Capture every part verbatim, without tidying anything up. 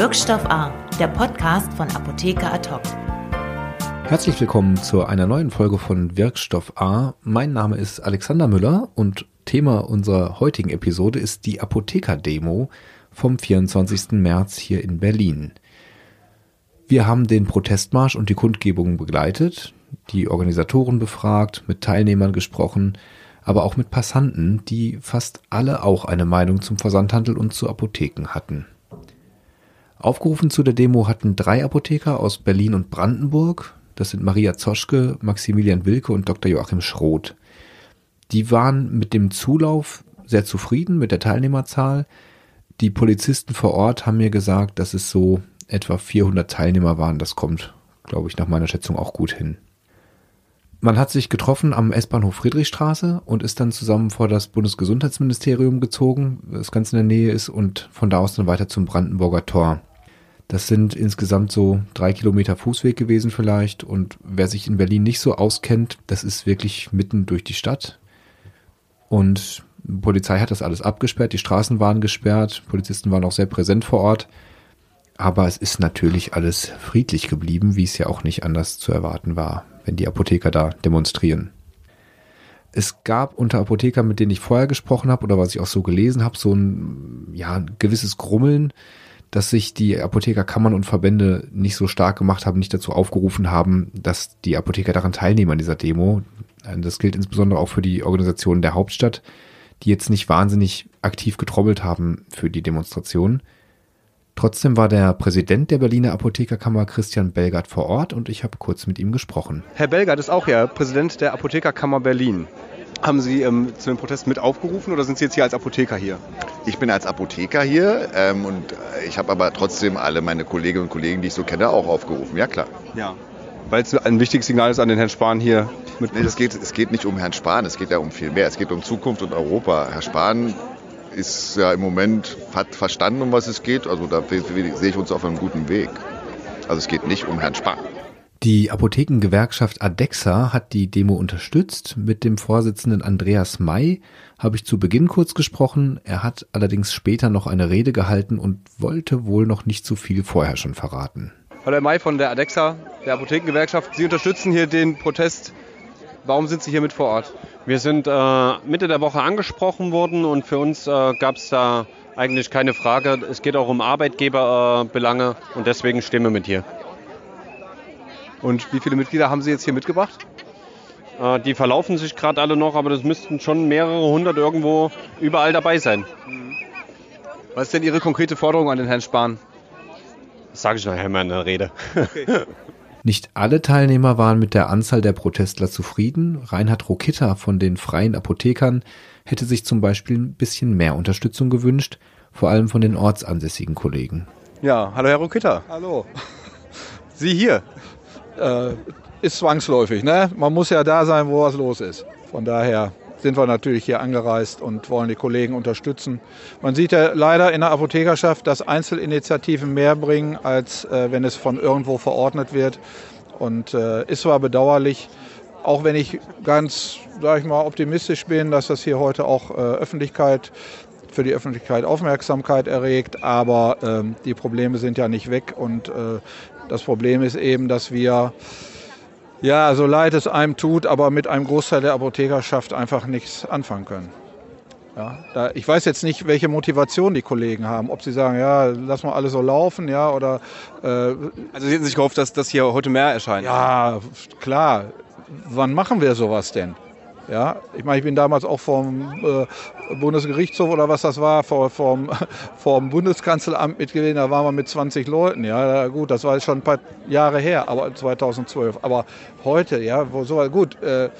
Wirkstoff A, der Podcast von Apotheker ad hoc. Herzlich willkommen zu einer neuen Folge von Wirkstoff A. Mein Name ist Alexander Müller und Thema unserer heutigen Episode ist die Apotheker-Demo vom vierundzwanzigsten März hier in Berlin. Wir haben den Protestmarsch und die Kundgebung begleitet, die Organisatoren befragt, mit Teilnehmern gesprochen, aber auch mit Passanten, die fast alle auch eine Meinung zum Versandhandel und zu Apotheken hatten. Aufgerufen zu der Demo hatten drei Apotheker aus Berlin und Brandenburg, das sind Maria Zoschke, Maximilian Wilke und Doktor Joachim Schroth. Die waren mit dem Zulauf sehr zufrieden, mit der Teilnehmerzahl. Die Polizisten vor Ort haben mir gesagt, dass es so etwa vierhundert Teilnehmer waren. Das kommt, glaube ich, nach meiner Schätzung auch gut hin. Man hat sich getroffen am S-Bahnhof Friedrichstraße und ist dann zusammen vor das Bundesgesundheitsministerium gezogen, das ganz in der Nähe ist, und von da aus dann weiter zum Brandenburger Tor. Das sind insgesamt so drei Kilometer Fußweg gewesen vielleicht, und wer sich in Berlin nicht so auskennt, das ist wirklich mitten durch die Stadt. Und die Polizei hat das alles abgesperrt, die Straßen waren gesperrt, Polizisten waren auch sehr präsent vor Ort, aber es ist natürlich alles friedlich geblieben, wie es ja auch nicht anders zu erwarten war, wenn die Apotheker da demonstrieren. Es gab unter Apothekern, mit denen ich vorher gesprochen habe oder was ich auch so gelesen habe, so ein, ja, ein gewisses Grummeln, dass sich die Apothekerkammern und Verbände nicht so stark gemacht haben, nicht dazu aufgerufen haben, dass die Apotheker daran teilnehmen an dieser Demo. Das gilt insbesondere auch für die Organisationen der Hauptstadt, die jetzt nicht wahnsinnig aktiv getrommelt haben für die Demonstration. Trotzdem war der Präsident der Berliner Apothekerkammer, Christian Belgardt, vor Ort und ich habe kurz mit ihm gesprochen. Herr Belgardt ist auch ja Präsident der Apothekerkammer Berlin. Haben Sie ähm, zu dem Protest mit aufgerufen oder sind Sie jetzt hier als Apotheker hier? Ich bin als Apotheker hier ähm, und ich habe aber trotzdem alle meine Kolleginnen und Kollegen, die ich so kenne, auch aufgerufen. Ja, klar. Ja. Weil es ein wichtiges Signal ist an den Herrn Spahn hier. Mit nee, es, geht, es geht nicht um Herrn Spahn, es geht ja um viel mehr. Es geht um Zukunft und Europa. Herr Spahn ist ja im Moment, hat verstanden, um was es geht. Also da sehe ich uns auf einem guten Weg. Also es geht nicht um Herrn Spahn. Die Apothekengewerkschaft ADEXA hat die Demo unterstützt. Mit dem Vorsitzenden Andreas May habe ich zu Beginn kurz gesprochen. Er hat allerdings später noch eine Rede gehalten und wollte wohl noch nicht so viel vorher schon verraten. Hallo Herr May von der ADEXA, der Apothekengewerkschaft. Sie unterstützen hier den Protest. Warum sind Sie hier mit vor Ort? Wir sind äh, Mitte der Woche angesprochen worden und für uns äh, gab es da eigentlich keine Frage. Es geht auch um Arbeitgeberbelange äh, und deswegen stehen wir mit hier. Und wie viele Mitglieder haben Sie jetzt hier mitgebracht? Äh, die verlaufen sich gerade alle noch, aber das müssten schon mehrere hundert irgendwo überall dabei sein. Was ist denn Ihre konkrete Forderung an den Herrn Spahn? Das sage ich nachher mal in der Rede. Okay. Nicht alle Teilnehmer waren mit der Anzahl der Protestler zufrieden. Reinhard Rokitta von den Freien Apothekern hätte sich zum Beispiel ein bisschen mehr Unterstützung gewünscht, vor allem von den ortsansässigen Kollegen. Ja, hallo Herr Rokitta. Hallo. Sie hier. Äh, ist zwangsläufig, ne? Man muss ja da sein, wo was los ist. Von daher sind wir natürlich hier angereist und wollen die Kollegen unterstützen. Man sieht ja leider in der Apothekerschaft, dass Einzelinitiativen mehr bringen, als äh, wenn es von irgendwo verordnet wird. Und äh, ist zwar bedauerlich, auch wenn ich ganz, sag ich mal, optimistisch bin, dass das hier heute auch äh, Öffentlichkeit, für die Öffentlichkeit Aufmerksamkeit erregt. Aber äh, die Probleme sind ja nicht weg. Und äh, das Problem ist eben, dass wir... Ja, so leid es einem tut, aber mit einem Großteil der Apothekerschaft einfach nichts anfangen können. Ja, da, ich weiß jetzt nicht, welche Motivation die Kollegen haben. Ob sie sagen, ja, lass mal alles so laufen, ja, oder... Äh, also Sie hätten sich gehofft, dass das hier heute mehr erscheint? Ja, klar. Wann machen wir sowas denn? Ja, ich meine, ich bin damals auch vom äh, Bundesgerichtshof oder was das war, vor, vom, vom Bundeskanzleramt mitgewesen, da waren wir mit zwanzig Leuten. Ja, gut, das war jetzt schon ein paar Jahre her, aber zweitausendzwölf. Aber heute, ja, wo so gut, äh,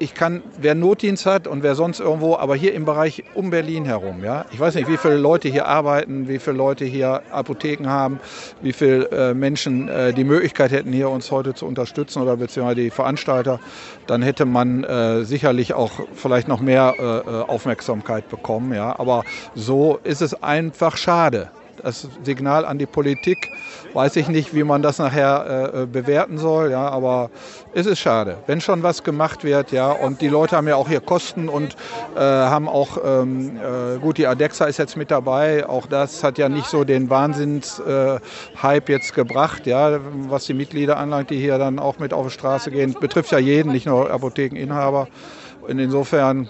ich kann, wer Notdienst hat und wer sonst irgendwo, aber hier im Bereich um Berlin herum, ja, ich weiß nicht, wie viele Leute hier arbeiten, wie viele Leute hier Apotheken haben, wie viele äh, Menschen äh, die Möglichkeit hätten, hier uns heute zu unterstützen oder beziehungsweise die Veranstalter, dann hätte man äh, sicherlich auch vielleicht noch mehr äh, Aufmerksamkeit bekommen, ja, aber so ist es einfach schade, das Signal an die Politik. Weiß ich nicht, wie man das nachher äh, bewerten soll, ja, aber es ist schade. Wenn schon was gemacht wird, ja, und die Leute haben ja auch hier Kosten und äh, haben auch, ähm, äh, gut, die ADEXA ist jetzt mit dabei, auch das hat ja nicht so den Wahnsinns-Hype äh, jetzt gebracht, ja, was die Mitglieder anlangt, die hier dann auch mit auf die Straße gehen, betrifft ja jeden, nicht nur Apothekeninhaber. Und insofern,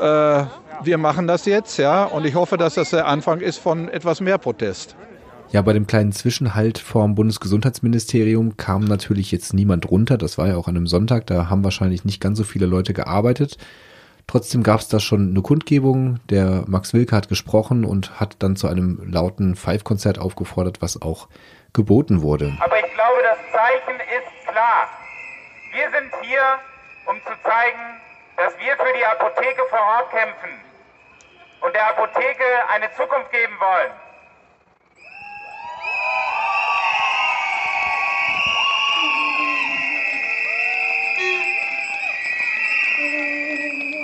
äh, wir machen das jetzt, ja, und ich hoffe, dass das der Anfang ist von etwas mehr Protest. Ja, bei dem kleinen Zwischenhalt vom Bundesgesundheitsministerium kam natürlich jetzt niemand runter. Das war ja auch an einem Sonntag, da haben wahrscheinlich nicht ganz so viele Leute gearbeitet. Trotzdem gab es da schon eine Kundgebung. Der Max Wilke hat gesprochen und hat dann zu einem lauten Five-Konzert aufgefordert, was auch geboten wurde. Aber ich glaube, das Zeichen ist klar. Wir sind hier, um zu zeigen, dass wir für die Apotheke vor Ort kämpfen und der Apotheke eine Zukunft geben wollen.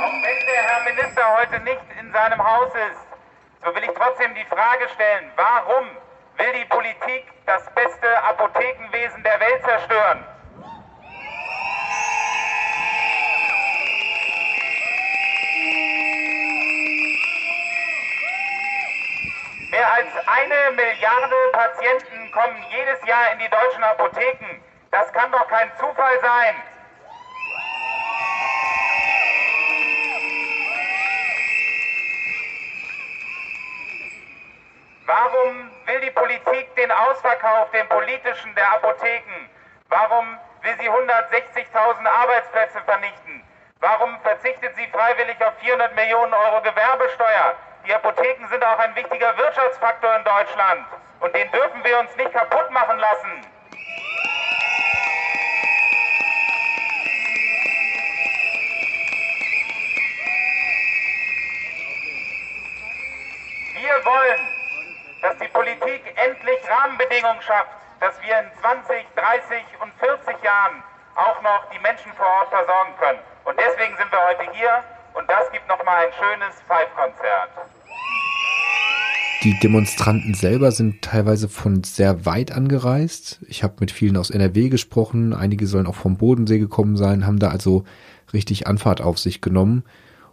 Auch wenn der Herr Minister heute nicht in seinem Haus ist, so will ich trotzdem die Frage stellen, warum will die Politik das beste Apothekenwesen der Welt zerstören? Mehr als eine Milliarde Patienten kommen jedes Jahr in die deutschen Apotheken. Das kann doch kein Zufall sein. Warum will die Politik den Ausverkauf, den politischen, der Apotheken? Warum will sie hundertsechzigtausend Arbeitsplätze vernichten? Warum verzichtet sie freiwillig auf vierhundert Millionen Euro Gewerbesteuer? Die Apotheken sind auch ein wichtiger Wirtschaftsfaktor in Deutschland und den dürfen wir uns nicht kaputt machen lassen. Wir wollen, dass die Politik endlich Rahmenbedingungen schafft, dass wir in zwanzig, dreißig und vierzig Jahren auch noch die Menschen vor Ort versorgen können. Und deswegen sind wir heute hier. Und das gibt nochmal ein schönes Five-Konzert. Die Demonstranten selber sind teilweise von sehr weit angereist. Ich habe mit vielen aus N R W gesprochen. Einige sollen auch vom Bodensee gekommen sein, haben da also richtig Anfahrt auf sich genommen.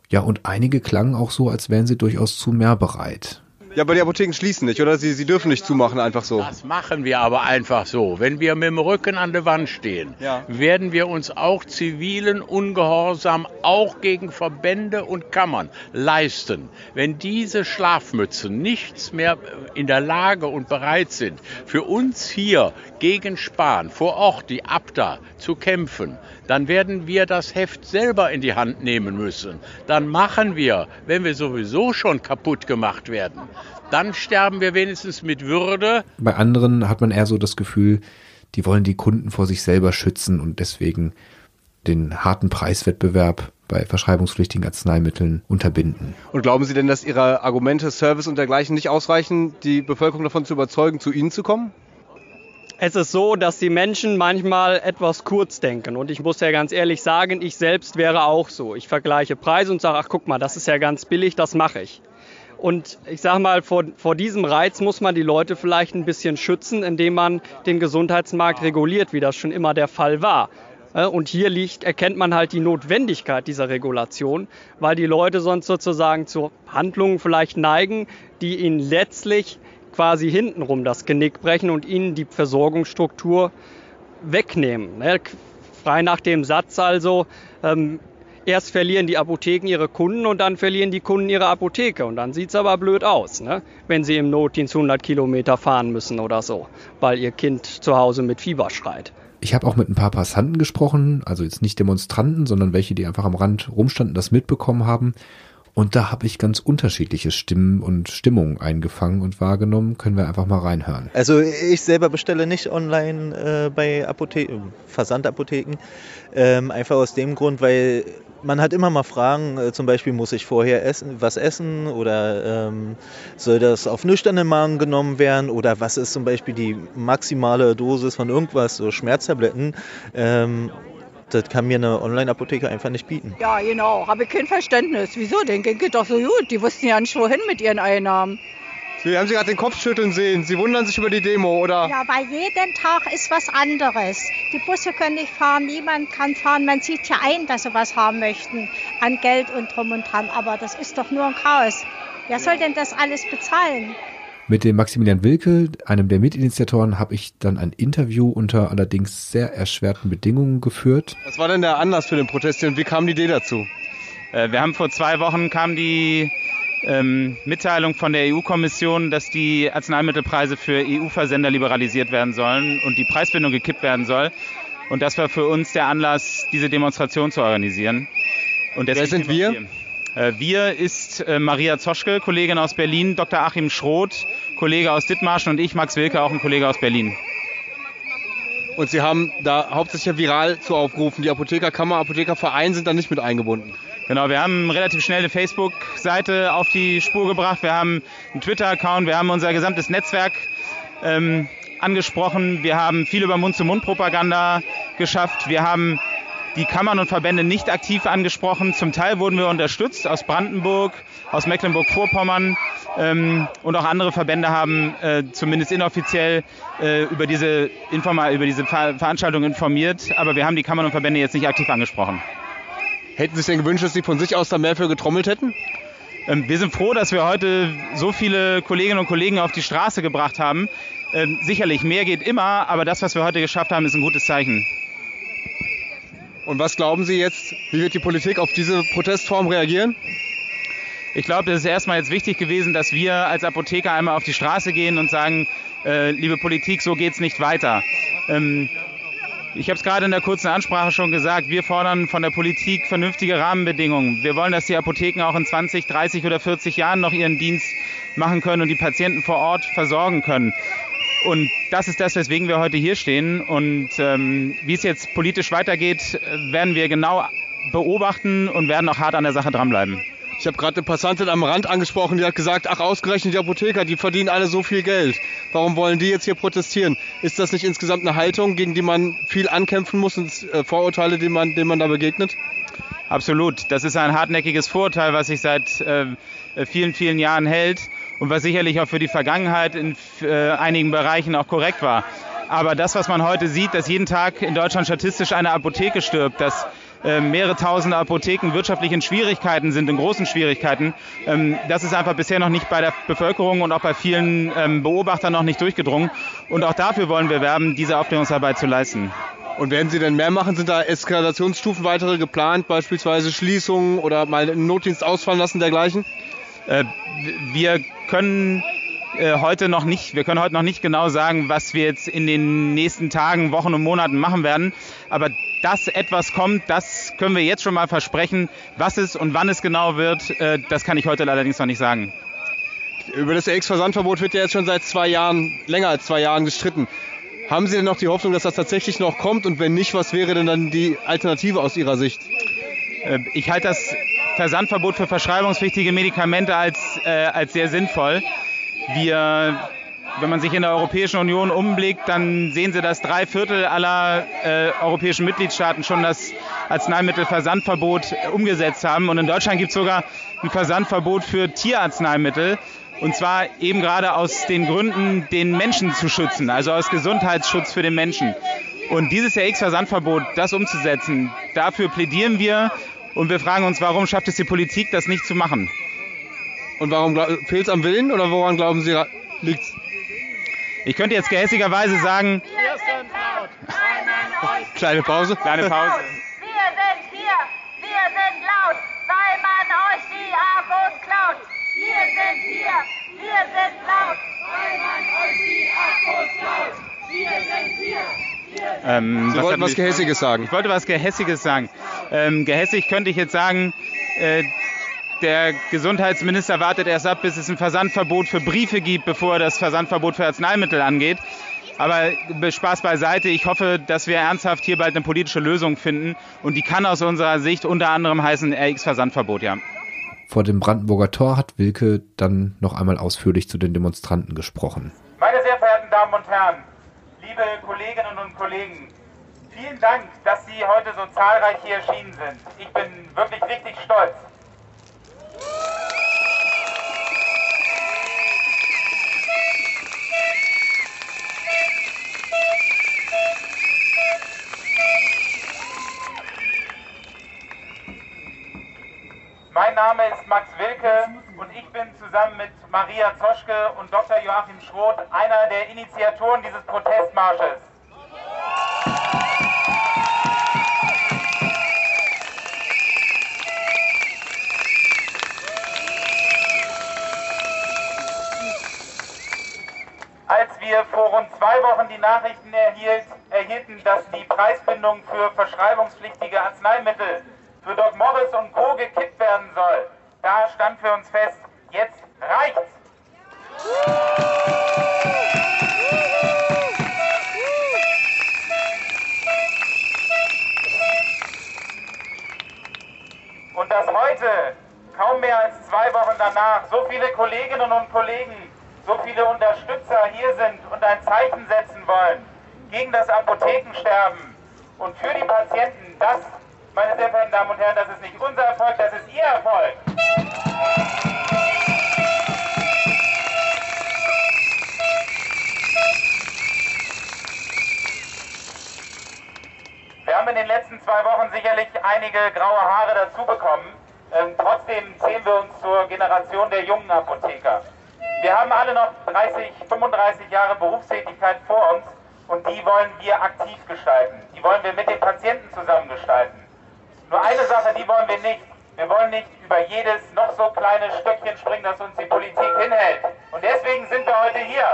Ja, und einige klangen auch so, als wären sie durchaus zu mehr bereit. Ja, aber die Apotheken schließen nicht, oder? Sie, sie dürfen nicht zumachen, einfach so. Das machen wir aber einfach so. Wenn wir mit dem Rücken an der Wand stehen, ja, werden wir uns auch zivilen Ungehorsam, auch gegen Verbände und Kammern, leisten. Wenn diese Schlafmützen nichts mehr in der Lage und bereit sind, für uns hier gegen Spahn, vor Ort, die ABDA, zu kämpfen, dann werden wir das Heft selber in die Hand nehmen müssen. Dann machen wir, wenn wir sowieso schon kaputt gemacht werden, dann sterben wir wenigstens mit Würde. Bei anderen hat man eher so das Gefühl, die wollen die Kunden vor sich selber schützen und deswegen den harten Preiswettbewerb bei verschreibungspflichtigen Arzneimitteln unterbinden. Und glauben Sie denn, dass Ihre Argumente, Service und dergleichen nicht ausreichen, die Bevölkerung davon zu überzeugen, zu Ihnen zu kommen? Es ist so, dass die Menschen manchmal etwas kurz denken und ich muss ja ganz ehrlich sagen, ich selbst wäre auch so. Ich vergleiche Preise und sage, ach guck mal, das ist ja ganz billig, das mache ich. Und ich sage mal, vor, vor diesem Reiz muss man die Leute vielleicht ein bisschen schützen, indem man den Gesundheitsmarkt reguliert, wie das schon immer der Fall war. Und hier liegt, erkennt man halt die Notwendigkeit dieser Regulation, weil die Leute sonst sozusagen zu Handlungen vielleicht neigen, die ihnen letztlich quasi hintenrum das Genick brechen und ihnen die Versorgungsstruktur wegnehmen. Frei nach dem Satz also, ähm, erst verlieren die Apotheken ihre Kunden und dann verlieren die Kunden ihre Apotheke. Und dann sieht es aber blöd aus, ne? Wenn sie im Notdienst hundert Kilometer fahren müssen oder so, weil ihr Kind zu Hause mit Fieber schreit. Ich habe auch mit ein paar Passanten gesprochen, also jetzt nicht Demonstranten, sondern welche, die einfach am Rand rumstanden, das mitbekommen haben. Und da habe ich ganz unterschiedliche Stimmen und Stimmungen eingefangen und wahrgenommen. Können wir einfach mal reinhören. Also ich selber bestelle nicht online äh, bei Apothe- Versandapotheken. Ähm, einfach aus dem Grund, weil man hat immer mal Fragen, äh, zum Beispiel muss ich vorher essen, was essen oder ähm, soll das auf nüchternen Magen genommen werden oder was ist zum Beispiel die maximale Dosis von irgendwas, so Schmerztabletten. Ähm, Das kann mir eine Online-Apotheke einfach nicht bieten. Ja, genau. Habe ich kein Verständnis. Wieso? Denen ging es doch so gut. Die wussten ja nicht, wohin mit ihren Einnahmen. Sie haben Sie gerade den Kopf schütteln sehen. Sie wundern sich über die Demo, oder? Ja, bei jedem Tag ist was anderes. Die Busse können nicht fahren, niemand kann fahren. Man sieht ja ein, dass sie was haben möchten an Geld und drum und dran. Aber das ist doch nur ein Chaos. Wer soll denn das alles bezahlen? Mit dem Maximilian Wilke, einem der Mitinitiatoren, habe ich dann ein Interview unter allerdings sehr erschwerten Bedingungen geführt. Was war denn der Anlass für den Protest und wie kam die Idee dazu? Äh, wir haben vor zwei Wochen kam die ähm, Mitteilung von der E U-Kommission, dass die Arzneimittelpreise für E U-Versender liberalisiert werden sollen und die Preisbindung gekippt werden soll. Und das war für uns der Anlass, diese Demonstration zu organisieren. Und wer sind wir? Wir ist Maria Zoschke, Kollegin aus Berlin, Doktor Joachim Schroth, Kollege aus Dithmarschen und ich, Max Wilke, auch ein Kollege aus Berlin. Und Sie haben da hauptsächlich viral zu aufgerufen. Die Apothekerkammer, Apothekerverein sind da nicht mit eingebunden. Genau, wir haben relativ schnell eine Facebook-Seite auf die Spur gebracht. Wir haben einen Twitter-Account, wir haben unser gesamtes Netzwerk ähm, angesprochen. Wir haben viel über Mund-zu-Mund-Propaganda geschafft. Wir haben die Kammern und Verbände nicht aktiv angesprochen. Zum Teil wurden wir unterstützt aus Brandenburg, aus Mecklenburg-Vorpommern ähm, und auch andere Verbände haben äh, zumindest inoffiziell äh, über diese, Informa- über diese Ver- Veranstaltung informiert. Aber wir haben die Kammern und Verbände jetzt nicht aktiv angesprochen. Hätten Sie sich denn gewünscht, dass Sie von sich aus da mehr für getrommelt hätten? Ähm, wir sind froh, dass wir heute so viele Kolleginnen und Kollegen auf die Straße gebracht haben. Ähm, sicherlich, mehr geht immer, aber das, was wir heute geschafft haben, ist ein gutes Zeichen. Und was glauben Sie jetzt, wie wird die Politik auf diese Protestform reagieren? Ich glaube, es ist erstmal jetzt wichtig gewesen, dass wir als Apotheker einmal auf die Straße gehen und sagen, äh, liebe Politik, so geht's nicht weiter. Ähm, ich habe es gerade in der kurzen Ansprache schon gesagt, wir fordern von der Politik vernünftige Rahmenbedingungen. Wir wollen, dass die Apotheken auch in zwanzig, dreißig oder vierzig Jahren noch ihren Dienst machen können und die Patienten vor Ort versorgen können. Und das ist das, weswegen wir heute hier stehen. Und ähm, wie es jetzt politisch weitergeht, werden wir genau beobachten und werden auch hart an der Sache dranbleiben. Ich habe gerade eine Passantin am Rand angesprochen, die hat gesagt, ach ausgerechnet die Apotheker, die verdienen alle so viel Geld. Warum wollen die jetzt hier protestieren? Ist das nicht insgesamt eine Haltung, gegen die man viel ankämpfen muss und äh, Vorurteile, denen man, denen man da begegnet? Absolut. Das ist ein hartnäckiges Vorurteil, was sich seit äh, vielen, vielen Jahren hält. Und was sicherlich auch für die Vergangenheit in äh, einigen Bereichen auch korrekt war. Aber das, was man heute sieht, dass jeden Tag in Deutschland statistisch eine Apotheke stirbt, dass äh, mehrere tausend Apotheken wirtschaftlich in Schwierigkeiten sind, in großen Schwierigkeiten, ähm, das ist einfach bisher noch nicht bei der Bevölkerung und auch bei vielen ähm, Beobachtern noch nicht durchgedrungen. Und auch dafür wollen wir werben, diese Aufklärungsarbeit zu leisten. Und werden Sie denn mehr machen? Sind da Eskalationsstufen weitere geplant, beispielsweise Schließungen oder mal einen Notdienst ausfallen lassen, dergleichen? Äh, wir können äh, heute noch nicht, wir können heute noch nicht genau sagen, was wir jetzt in den nächsten Tagen, Wochen und Monaten machen werden. Aber dass etwas kommt, das können wir jetzt schon mal versprechen. Was es und wann es genau wird, äh, das kann ich heute allerdings noch nicht sagen. Über das Rx-Versandverbot wird ja jetzt schon seit zwei Jahren, länger als zwei Jahren gestritten. Haben Sie denn noch die Hoffnung, dass das tatsächlich noch kommt? Und wenn nicht, was wäre denn dann die Alternative aus Ihrer Sicht? Äh, ich halte das Versandverbot für verschreibungspflichtige Medikamente als, äh, als sehr sinnvoll. Wir, wenn man sich in der Europäischen Union umblickt, dann sehen Sie, dass drei Viertel aller äh, europäischen Mitgliedstaaten schon das Arzneimittelversandverbot umgesetzt haben. Und in Deutschland gibt es sogar ein Versandverbot für Tierarzneimittel. Und zwar eben gerade aus den Gründen, den Menschen zu schützen, also aus Gesundheitsschutz für den Menschen. Und dieses Rx-Versandverbot, das umzusetzen, dafür plädieren wir. Und wir fragen uns, warum schafft es die Politik, das nicht zu machen? Und warum fehlt es am Willen oder woran glauben Sie, liegt es? Ich könnte jetzt gehässigerweise sagen... Wir sind laut! Nein, nein, euch! Kleine Pause. Kleine Pause. Wir sind hier! Wir sind laut! Weil man euch die Abos klaut! Wir sind hier! Wir sind laut! Weil man euch die Abos klaut! Wir sind hier! Ähm, Sie was wollten was Gehässiges sagen. Ich wollte was Gehässiges sagen. Ähm, gehässig könnte ich jetzt sagen, äh, der Gesundheitsminister wartet erst ab, bis es ein Versandverbot für Briefe gibt, bevor er das Versandverbot für Arzneimittel angeht. Aber Spaß beiseite, ich hoffe, dass wir ernsthaft hier bald eine politische Lösung finden. Und die kann aus unserer Sicht unter anderem heißen Rx-Versandverbot, ja. Vor dem Brandenburger Tor hat Wilke dann noch einmal ausführlich zu den Demonstranten gesprochen. Meine sehr verehrten Damen und Herren, liebe Kolleginnen und Kollegen, vielen Dank, dass Sie heute so zahlreich hier erschienen sind. Ich bin wirklich richtig stolz. Name ist Max Wilke und ich bin zusammen mit Maria Zoschke und Doktor Joachim Schroth einer der Initiatoren dieses Protestmarsches. Als wir vor rund zwei Wochen die Nachrichten erhielt, erhielten, dass die Preisbindung für verschreibungspflichtige Arzneimittel für Doc Morris und Co. gekippt werden soll, da stand für uns fest, jetzt reicht's! Und dass heute, kaum mehr als zwei Wochen danach, so viele Kolleginnen und Kollegen, so viele Unterstützer hier sind und ein Zeichen setzen wollen gegen das Apothekensterben und für die Patienten, das, meine sehr verehrten Damen und Herren, das ist nicht unser Erfolg, das ist Ihr Erfolg. Wir haben in den letzten zwei Wochen sicherlich einige graue Haare dazu bekommen. Ähm, trotzdem zählen wir uns zur Generation der jungen Apotheker. Wir haben alle noch dreißig, fünfunddreißig Jahre Berufstätigkeit vor uns und die wollen wir aktiv gestalten. Die wollen wir mit den Patienten zusammen gestalten. Nur eine Sache, die wollen wir nicht. Wir wollen nicht über jedes noch so kleine Stöckchen springen, das uns die Politik hinhält. Und deswegen sind wir heute hier.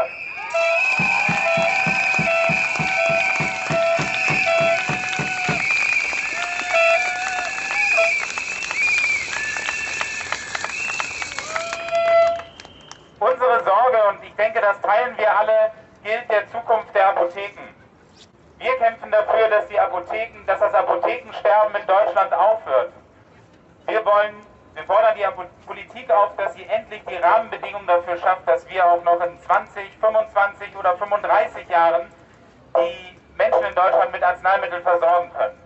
Unsere Sorge, und ich denke, das teilen wir alle, gilt der Zukunft der Apotheken. Wir kämpfen dafür, dass die Apotheken, dass das Apothekensterben in Deutschland aufhört. Wir wollen, wir fordern die Politik auf, dass sie endlich die Rahmenbedingungen dafür schafft, dass wir auch noch in zwanzig, fünfundzwanzig oder fünfunddreißig Jahren die Menschen in Deutschland mit Arzneimitteln versorgen können.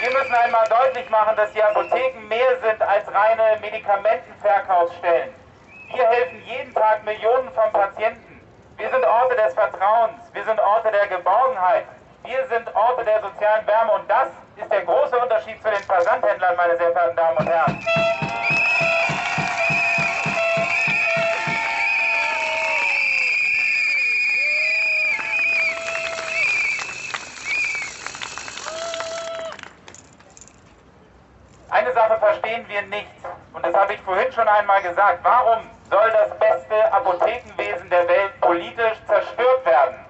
Wir müssen einmal deutlich machen, dass die Apotheken mehr sind als reine Medikamentenverkaufsstellen. Wir helfen jeden Tag Millionen von Patienten. Wir sind Orte des Vertrauens, wir sind Orte der Geborgenheit, wir sind Orte der sozialen Wärme und das ist der große Unterschied zu den Versandhändlern, meine sehr verehrten Damen und Herren. Eine Sache verstehen wir nicht, und das habe ich vorhin schon einmal gesagt, warum soll das beste Apothekenwesen der Welt politisch zerstört werden?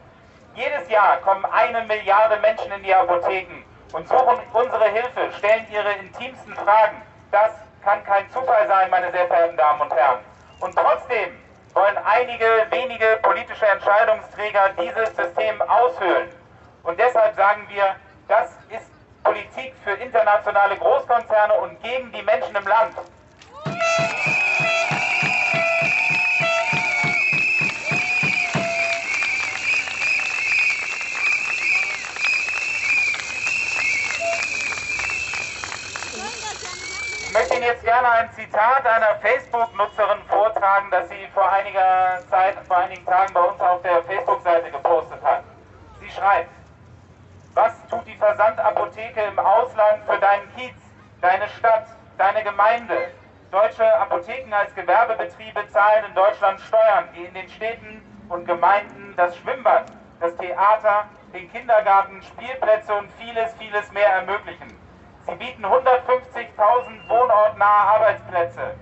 Jedes Jahr kommen eine Milliarde Menschen in die Apotheken und suchen unsere Hilfe, stellen ihre intimsten Fragen. Das kann kein Zufall sein, meine sehr verehrten Damen und Herren. Und trotzdem wollen einige wenige politische Entscheidungsträger dieses System aushöhlen. Und deshalb sagen wir, das ist Politik für internationale Großkonzerne und gegen die Menschen im Land. Ich möchte Ihnen jetzt gerne ein Zitat einer Facebook-Nutzerin vortragen, das sie vor einiger Zeit, vor einigen Tagen bei uns auf der Facebook-Seite gepostet hat. Sie schreibt: Was tut die Versandapotheke im Ausland für deinen Kiez, deine Stadt, deine Gemeinde? Deutsche Apotheken als Gewerbebetriebe zahlen in Deutschland Steuern, die in den Städten und Gemeinden das Schwimmbad, das Theater, den Kindergarten, Spielplätze und vieles, vieles mehr ermöglichen. Sie bieten hundertfünfzigtausend wohnortnahe Arbeitsplätze.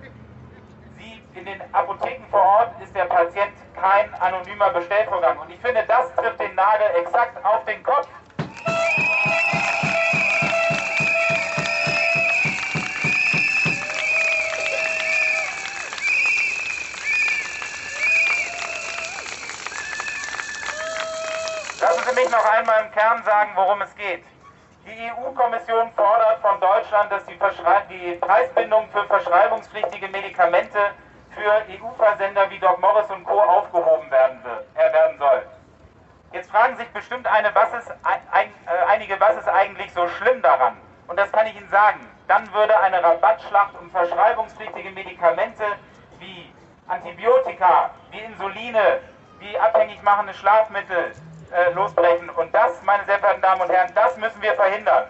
Sie, in den Apotheken vor Ort ist der Patient kein anonymer Bestellvorgang. Und ich finde, das trifft den Nagel exakt auf den Kopf. Lassen Sie mich noch einmal im Kern sagen, worum es geht. Die E U-Kommission fordert von Deutschland, dass die, die Preisbindung für verschreibungspflichtige Medikamente für E U-Versender wie Doc Morris und Co. aufgehoben werden, äh, werden soll. Jetzt fragen sich bestimmt eine, was ist, ein, äh, einige, was ist eigentlich so schlimm daran? Und das kann ich Ihnen sagen. Dann würde eine Rabattschlacht um verschreibungspflichtige Medikamente wie Antibiotika, wie Insuline, wie abhängig machende Schlafmittel, äh, losbrechen. Und das, meine sehr verehrten Damen und Herren, das müssen wir verhindern.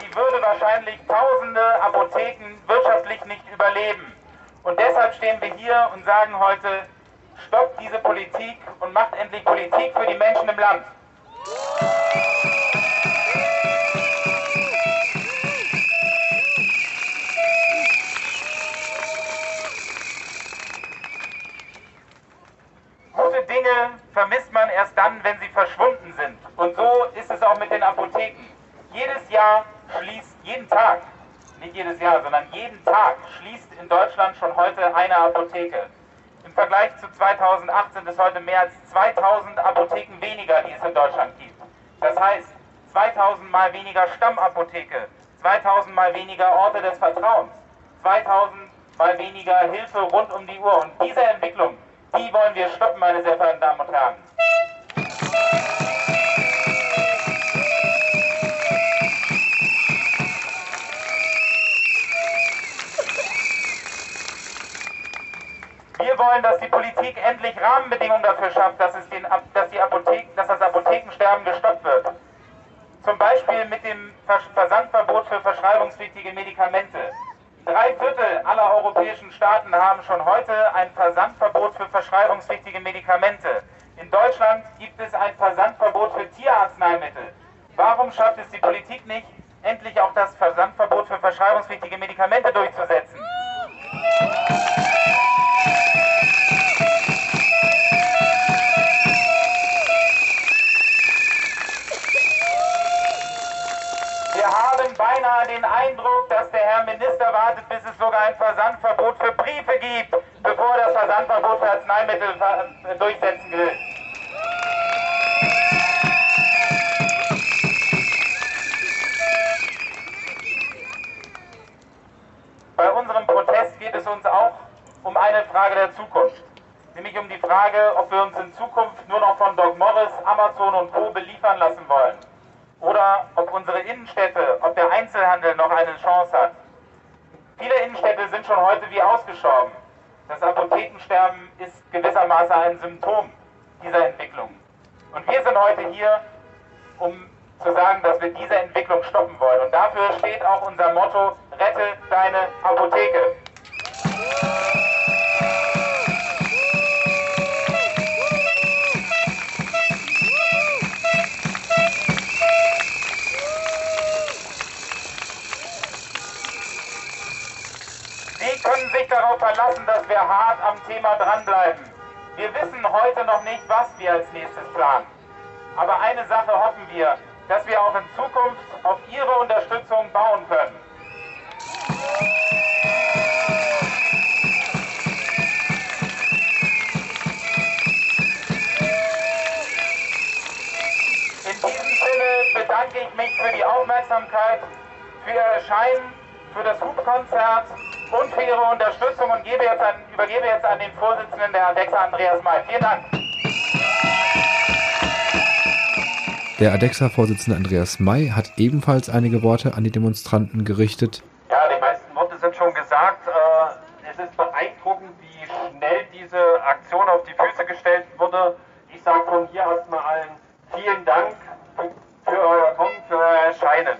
Die würde wahrscheinlich tausende Apotheken wirtschaftlich nicht überleben. Und deshalb stehen wir hier und sagen heute, stoppt diese Politik und macht endlich Politik für die Menschen im Land. Gute Dinge vermisst man erst dann, wenn sie verschwunden sind. Und so ist es auch mit den Apotheken. Jedes Jahr schließt, jeden Tag, nicht jedes Jahr, sondern jeden Tag schließt in Deutschland schon heute eine Apotheke. Im Vergleich zu zweitausend acht sind es heute mehr als zweitausend Apotheken weniger, die es in Deutschland gibt. Das heißt, zweitausend mal weniger Stammapotheke, zweitausend mal weniger Orte des Vertrauens, zweitausend mal weniger Hilfe rund um die Uhr. Und diese Entwicklung, die wollen wir stoppen, meine sehr verehrten Damen und Herren. Wir wollen, dass die Politik endlich Rahmenbedingungen dafür schafft, dass, es den, dass, die Apotheken, dass das Apothekensterben gestoppt wird. Zum Beispiel mit dem Versandverbot für verschreibungspflichtige Medikamente. Drei Viertel aller europäischen Staaten haben schon heute ein Versandverbot für verschreibungspflichtige Medikamente. In Deutschland gibt es ein Versandverbot für Tierarzneimittel. Warum schafft es die Politik nicht, endlich auch das Versandverbot für verschreibungspflichtige Medikamente durchzusetzen? Beinahe den Eindruck, dass der Herr Minister wartet, bis es sogar ein Versandverbot für Briefe gibt, bevor er das Versandverbot für Arzneimittel durchsetzen will. Bei unserem Protest geht es uns auch um eine Frage der Zukunft, nämlich um die Frage, ob wir uns in Zukunft nur noch von Doc Morris, Amazon und Co. beliefern lassen wollen. Oder ob unsere Innenstädte, ob der Einzelhandel noch eine Chance hat. Viele Innenstädte sind schon heute wie ausgestorben. Das Apothekensterben ist gewissermaßen ein Symptom dieser Entwicklung. Und wir sind heute hier, um zu sagen, dass wir diese Entwicklung stoppen wollen. Und dafür steht auch unser Motto, rette deine Apotheke. Darauf verlassen, dass wir hart am Thema dranbleiben. Wir wissen heute noch nicht, was wir als nächstes planen. Aber eine Sache hoffen wir, dass wir auch in Zukunft auf Ihre Unterstützung bauen können. In diesem Sinne bedanke ich mich für die Aufmerksamkeit, für Ihr Erscheinen, für das Hubkonzert und für Ihre Unterstützung und gebe jetzt an, übergebe jetzt an den Vorsitzenden der ADEXA, Andreas May. Vielen Dank. Der ADEXA-Vorsitzende Andreas May hat ebenfalls einige Worte an die Demonstranten gerichtet. Ja, die meisten Worte sind schon gesagt. Es ist beeindruckend, wie schnell diese Aktion auf die Füße gestellt wurde. Ich sage von hier erstmal allen vielen Dank für euer Kommen, für euer Erscheinen.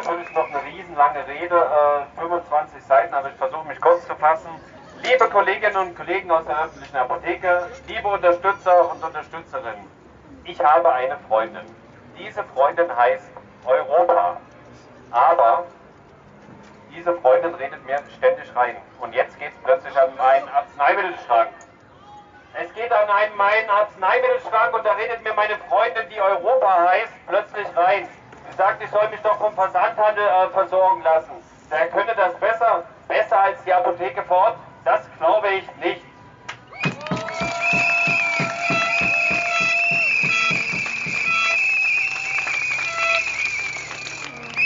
Natürlich noch eine riesenlange Rede, äh, fünfundzwanzig Seiten, aber ich versuche mich kurz zu fassen. Liebe Kolleginnen und Kollegen aus der öffentlichen Apotheke, liebe Unterstützer und Unterstützerinnen, ich habe eine Freundin. Diese Freundin heißt Europa, aber diese Freundin redet mir ständig rein. Und jetzt geht es plötzlich an meinen Arzneimittelschrank. Es geht an einen, meinen Arzneimittelschrank und da redet mir meine Freundin, die Europa heißt, plötzlich rein. Sie sagt, ich soll mich doch vom Versandhandel äh, versorgen lassen. Wer könnte das besser, besser als die Apotheke vor Ort? Das glaube ich nicht.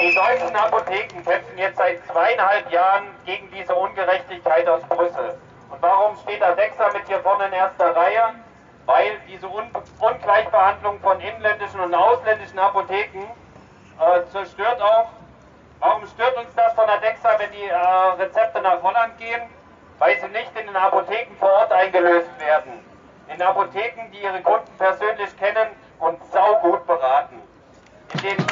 Die deutschen Apotheken kämpfen jetzt seit zweieinhalb Jahren gegen diese Ungerechtigkeit aus Brüssel. Und warum steht ADEXA mit hier vorne in erster Reihe? weil diese Un Ungleichbehandlung von inländischen und ausländischen Apotheken äh, zerstört auch. Warum stört uns das von ADEXA, wenn die äh, Rezepte nach Holland gehen? Weil sie nicht in den Apotheken vor Ort eingelöst werden. In Apotheken, die ihre Kunden persönlich kennen und saugut beraten. In den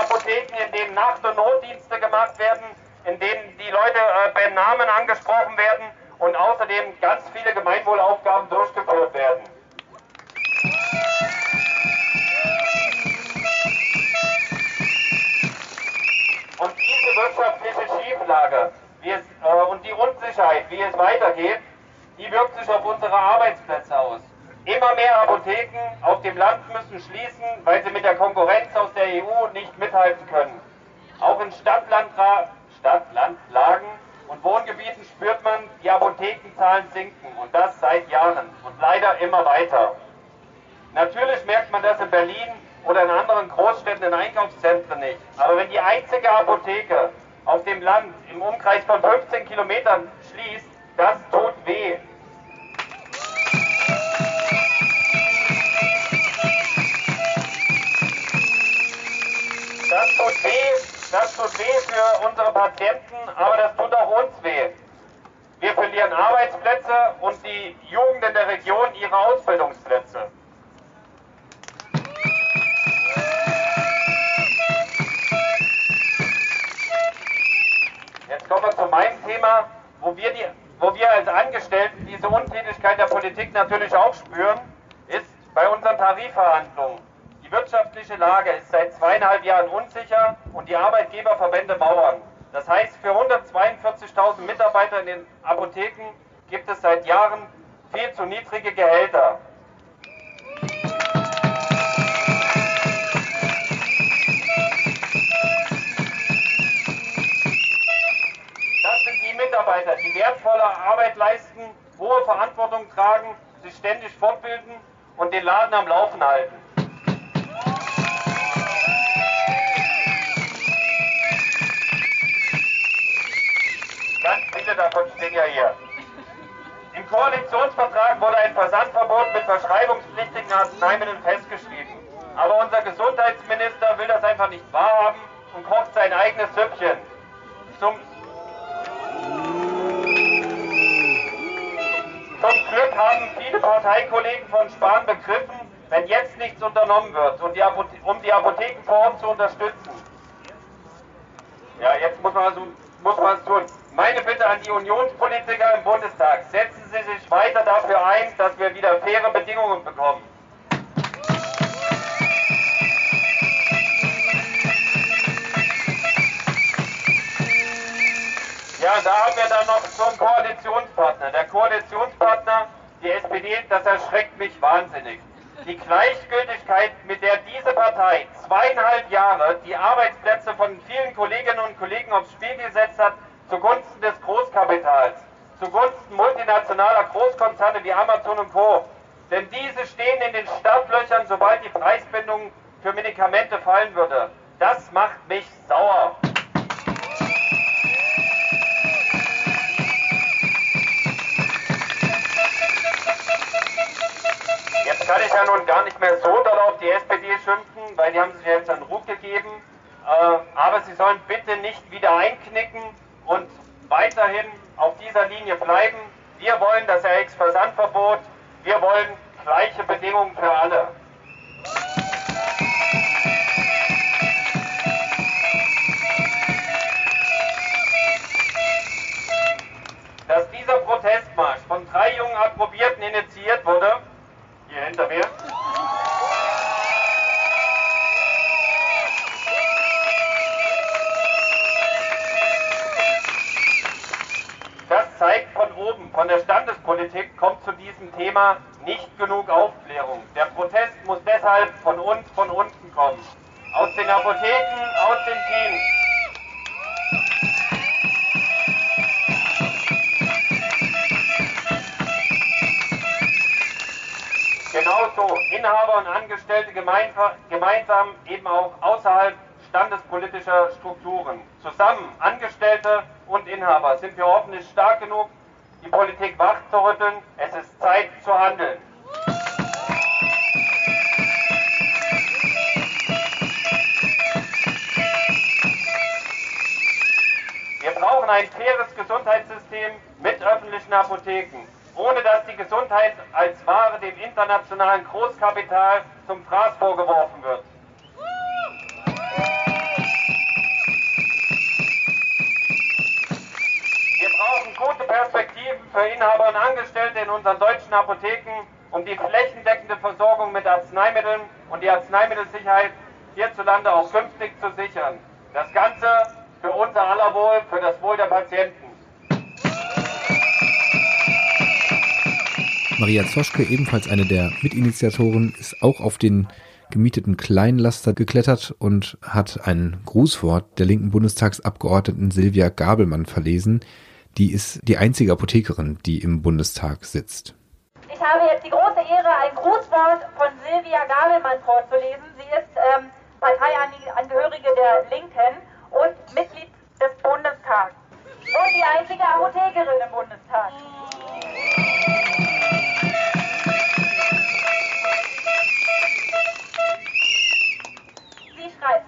Apotheken, in denen Nacht- und Notdienste gemacht werden, in denen die Leute äh, beim Namen angesprochen werden und außerdem ganz viele Gemeinwohlaufgaben durchgeführt werden. Und diese wirtschaftliche Schieflage wie es, äh, und die Unsicherheit, wie es weitergeht, die wirkt sich auf unsere Arbeitsplätze aus. Immer mehr Apotheken auf dem Land müssen schließen, weil sie mit der Konkurrenz aus der E U nicht mithalten können. Auch in Stadt-Land-Lagen und Wohngebieten spürt man, die Apothekenzahlen sinken und das seit Jahren und leider immer weiter. Natürlich merkt man das in Berlin oder in anderen Großstädten in Einkaufszentren nicht. Aber wenn die einzige Apotheke auf dem Land im Umkreis von fünfzehn Kilometern schließt, das tut weh. Das tut weh, das tut weh für unsere Patienten, aber das tut auch uns weh. Wir verlieren Arbeitsplätze und die Jugend in der Region ihre Ausbildungsplätze. Jetzt kommen wir zu meinem Thema, wo wir, die, wo wir als Angestellten diese Untätigkeit der Politik natürlich auch spüren, ist bei unseren Tarifverhandlungen. Die wirtschaftliche Lage ist seit zweieinhalb Jahren unsicher und die Arbeitgeberverbände mauern. Das heißt, für hundertzweiundvierzigtausend Mitarbeiter in den Apotheken gibt es seit Jahren viel zu niedrige Gehälter. Das sind die Mitarbeiter, die wertvolle Arbeit leisten, hohe Verantwortung tragen, sich ständig fortbilden und den Laden am Laufen halten. Davon stehen ja hier. Im Koalitionsvertrag wurde ein Versandverbot mit verschreibungspflichtigen Arzneimitteln festgeschrieben. Aber unser Gesundheitsminister will das einfach nicht wahrhaben und kocht sein eigenes Süppchen. Zum, Zum Glück haben viele Parteikollegen von Spahn begriffen, wenn jetzt nichts unternommen wird, um die, Apothe um die Apotheken vor Ort zu unterstützen. Ja, jetzt muss man also, muss man es tun. Meine Bitte an die Unionspolitiker im Bundestag, setzen Sie sich weiter dafür ein, dass wir wieder faire Bedingungen bekommen. Ja, da haben wir dann noch so einen Koalitionspartner. Der Koalitionspartner, die S P D, das erschreckt mich wahnsinnig. Die Gleichgültigkeit, mit der diese Partei zweieinhalb Jahre die Arbeitsplätze von vielen Kolleginnen und Kollegen aufs Spiel gesetzt hat, zugunsten des Großkapitals, zugunsten multinationaler Großkonzerne wie Amazon und Co. Denn diese stehen in den Startlöchern, sobald die Preisbindung für Medikamente fallen würde. Das macht mich sauer. Jetzt kann ich ja nun gar nicht mehr so doll auf die S P D schimpfen, weil die haben sich jetzt einen Ruck gegeben. Aber sie sollen bitte nicht wieder einknicken und weiterhin auf dieser Linie bleiben. Wir wollen das R X-Versandverbot. Wir wollen gleiche Bedingungen für alle. Dass dieser Protestmarsch von drei jungen Approbierten initiiert wurde, hier hinter mir, das zeigt von oben, von der Standespolitik kommt zu diesem Thema nicht genug Aufklärung. Der Protest muss deshalb von uns, von unten kommen. Aus den Apotheken, aus den Teams. Genauso Inhaber und Angestellte gemeinsam, gemeinsam eben auch außerhalb standespolitischer Strukturen. Zusammen, Angestellte und Inhaber, sind wir hoffentlich stark genug, die Politik wachzurütteln. Es ist Zeit zu handeln. Wir brauchen ein faires Gesundheitssystem mit öffentlichen Apotheken, ohne dass die Gesundheit als Ware dem internationalen Großkapital zum Fraß vorgeworfen wird. Wir brauchen gute Perspektiven für Inhaber und Angestellte in unseren deutschen Apotheken, um die flächendeckende Versorgung mit Arzneimitteln und die Arzneimittelsicherheit hierzulande auch künftig zu sichern. Das Ganze für unser aller Wohl, für das Wohl der Patienten. Maria Zoschke, ebenfalls eine der Mitinitiatoren, ist auch auf den gemieteten Kleinlaster geklettert und hat ein Grußwort der linken Bundestagsabgeordneten Silvia Gabelmann verlesen. Die ist die einzige Apothekerin, die im Bundestag sitzt. Ich habe jetzt die große Ehre, ein Grußwort von Silvia Gabelmann vorzulesen. Sie ist ähm, Parteiangehörige der Linken und Mitglied des Bundestags und die einzige Apothekerin im Bundestag. Sie schreibt: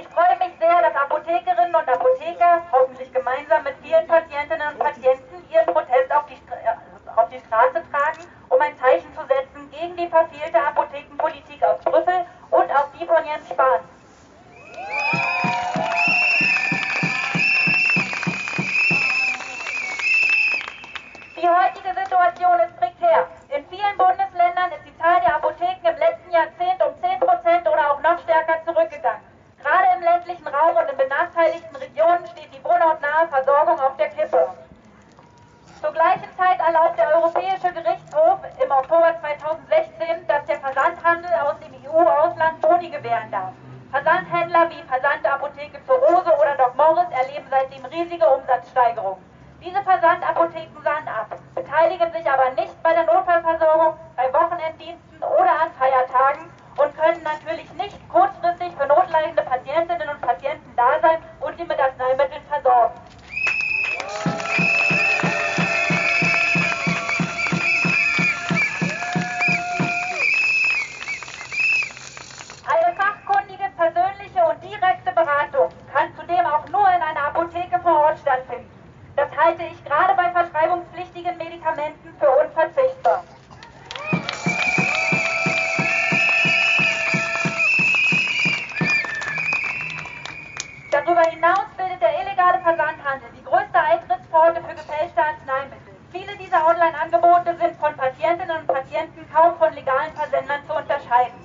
Ich freue mich sehr, dass Apothekerinnen und Apotheker, hoffentlich gemeinsam mit vielen Patientinnen und Patienten, ihren Protest auf die, Stra- auf die Straße tragen, um ein Zeichen zu setzen gegen die verfehlte Apothekenpolitik aus Brüssel und auch die von Jens Spahn. Die heutige Situation ist prekär. In vielen Bundesländern ist die Zahl der Apotheken im letzten Jahrzehnt um zehn Prozent oder auch noch stärker zurückgegangen. Gerade im ländlichen Raum und in benachteiligten Regionen steht die wohnortnahe Versorgung auf der Kippe. Zur gleichen Zeit erlaubt der Europäische Gerichtshof im Oktober zweitausendsechzehn, dass der Versandhandel aus dem E U-Ausland Boni gewähren darf. Versandhändler wie Versandapotheke zur Rose oder Doc Morris erleben seitdem riesige Umsatzsteigerungen. Diese Versandapotheken sahen ab, beteiligen sich aber nicht bei der Notfallversorgung, bei Wochenenddiensten oder an Feiertagen und können natürlich nicht kurzfristig für notleidende Patientinnen und Patienten da sein und sie mit Arzneimitteln versorgen. Eine fachkundige, persönliche und direkte Beratung kann zudem auch nur in einer Apotheke vor Ort stattfinden. Das halte ich gerade bei verschreibungspflichtigen Medikamenten für unverzichtbar. Darüber hinaus bildet der illegale Versandhandel die größte Eintrittspforte für gefälschte Arzneimittel. Viele dieser Online-Angebote sind von Patientinnen und Patienten kaum von legalen Versendern zu unterscheiden.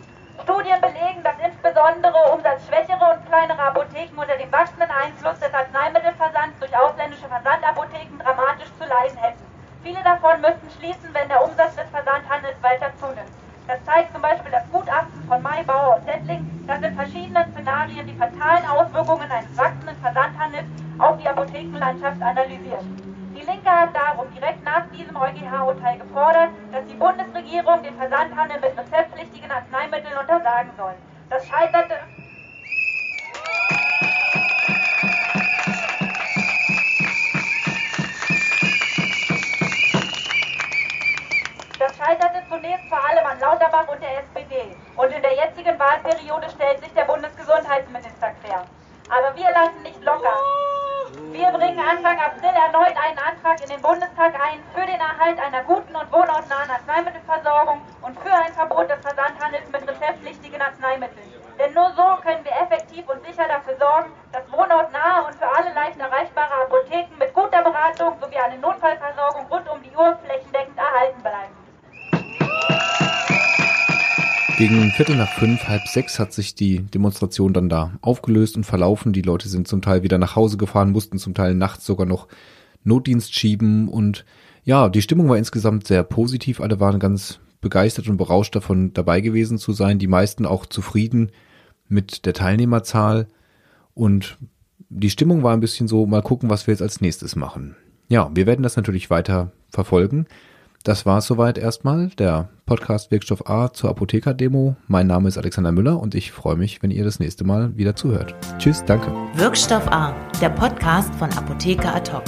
Studien belegen, dass insbesondere umsatzschwächere und kleinere Apotheken unter dem wachsenden Einfluss des Arzneimittelversands durch ausländische Versandapotheken dramatisch zu leiden hätten. Viele davon müssten schließen, wenn der Umsatz des Versandhandels weiter zunimmt. Das zeigt zum Beispiel das Gutachten von May, Bauer und Settling, dass in verschiedenen Szenarien die fatalen Auswirkungen eines wachsenden Versandhandels auf die Apothekenlandschaft analysiert. Die Linke hat darum direkt nach diesem EuGH-Urteil gefordert, dass die Bundesregierung den Versandhandel mit rezeptpflichtigen Arzneimitteln untersagen soll. Das scheiterte. Das scheiterte zunächst vor allem an Lauterbach und der S P D. Und in der jetzigen Wahlperiode stellt sich der Bundesgesundheitsminister quer. Aber wir lassen nicht locker. Wir bringen Anfang April erneut einen Antrag in den Bundestag ein für den Erhalt einer guten und wohnortnahen Arzneimittelversorgung und für ein Verbot des Versandhandels mit rezeptpflichtigen Arzneimitteln. Denn nur so können wir effektiv und sicher dafür sorgen, dass wohnortnahe und für alle leicht erreichbare Apotheken mit guter Beratung sowie eine Notfallversorgung rund um die Uhr flächendeckend erhalten bleiben. Gegen Viertel nach fünf, halb sechs hat sich die Demonstration dann da aufgelöst und verlaufen. Die Leute sind zum Teil wieder nach Hause gefahren, mussten zum Teil nachts sogar noch Notdienst schieben. Und ja, die Stimmung war insgesamt sehr positiv. Alle waren ganz begeistert und berauscht davon, dabei gewesen zu sein. Die meisten auch zufrieden mit der Teilnehmerzahl. Und die Stimmung war ein bisschen so, mal gucken, was wir jetzt als nächstes machen. Ja, wir werden das natürlich weiter verfolgen. Das war es soweit erstmal, der Podcast Wirkstoff A zur Apotheker-Demo. Mein Name ist Alexander Müller und ich freue mich, wenn ihr das nächste Mal wieder zuhört. Tschüss, danke. Wirkstoff A, der Podcast von Apotheker ad hoc.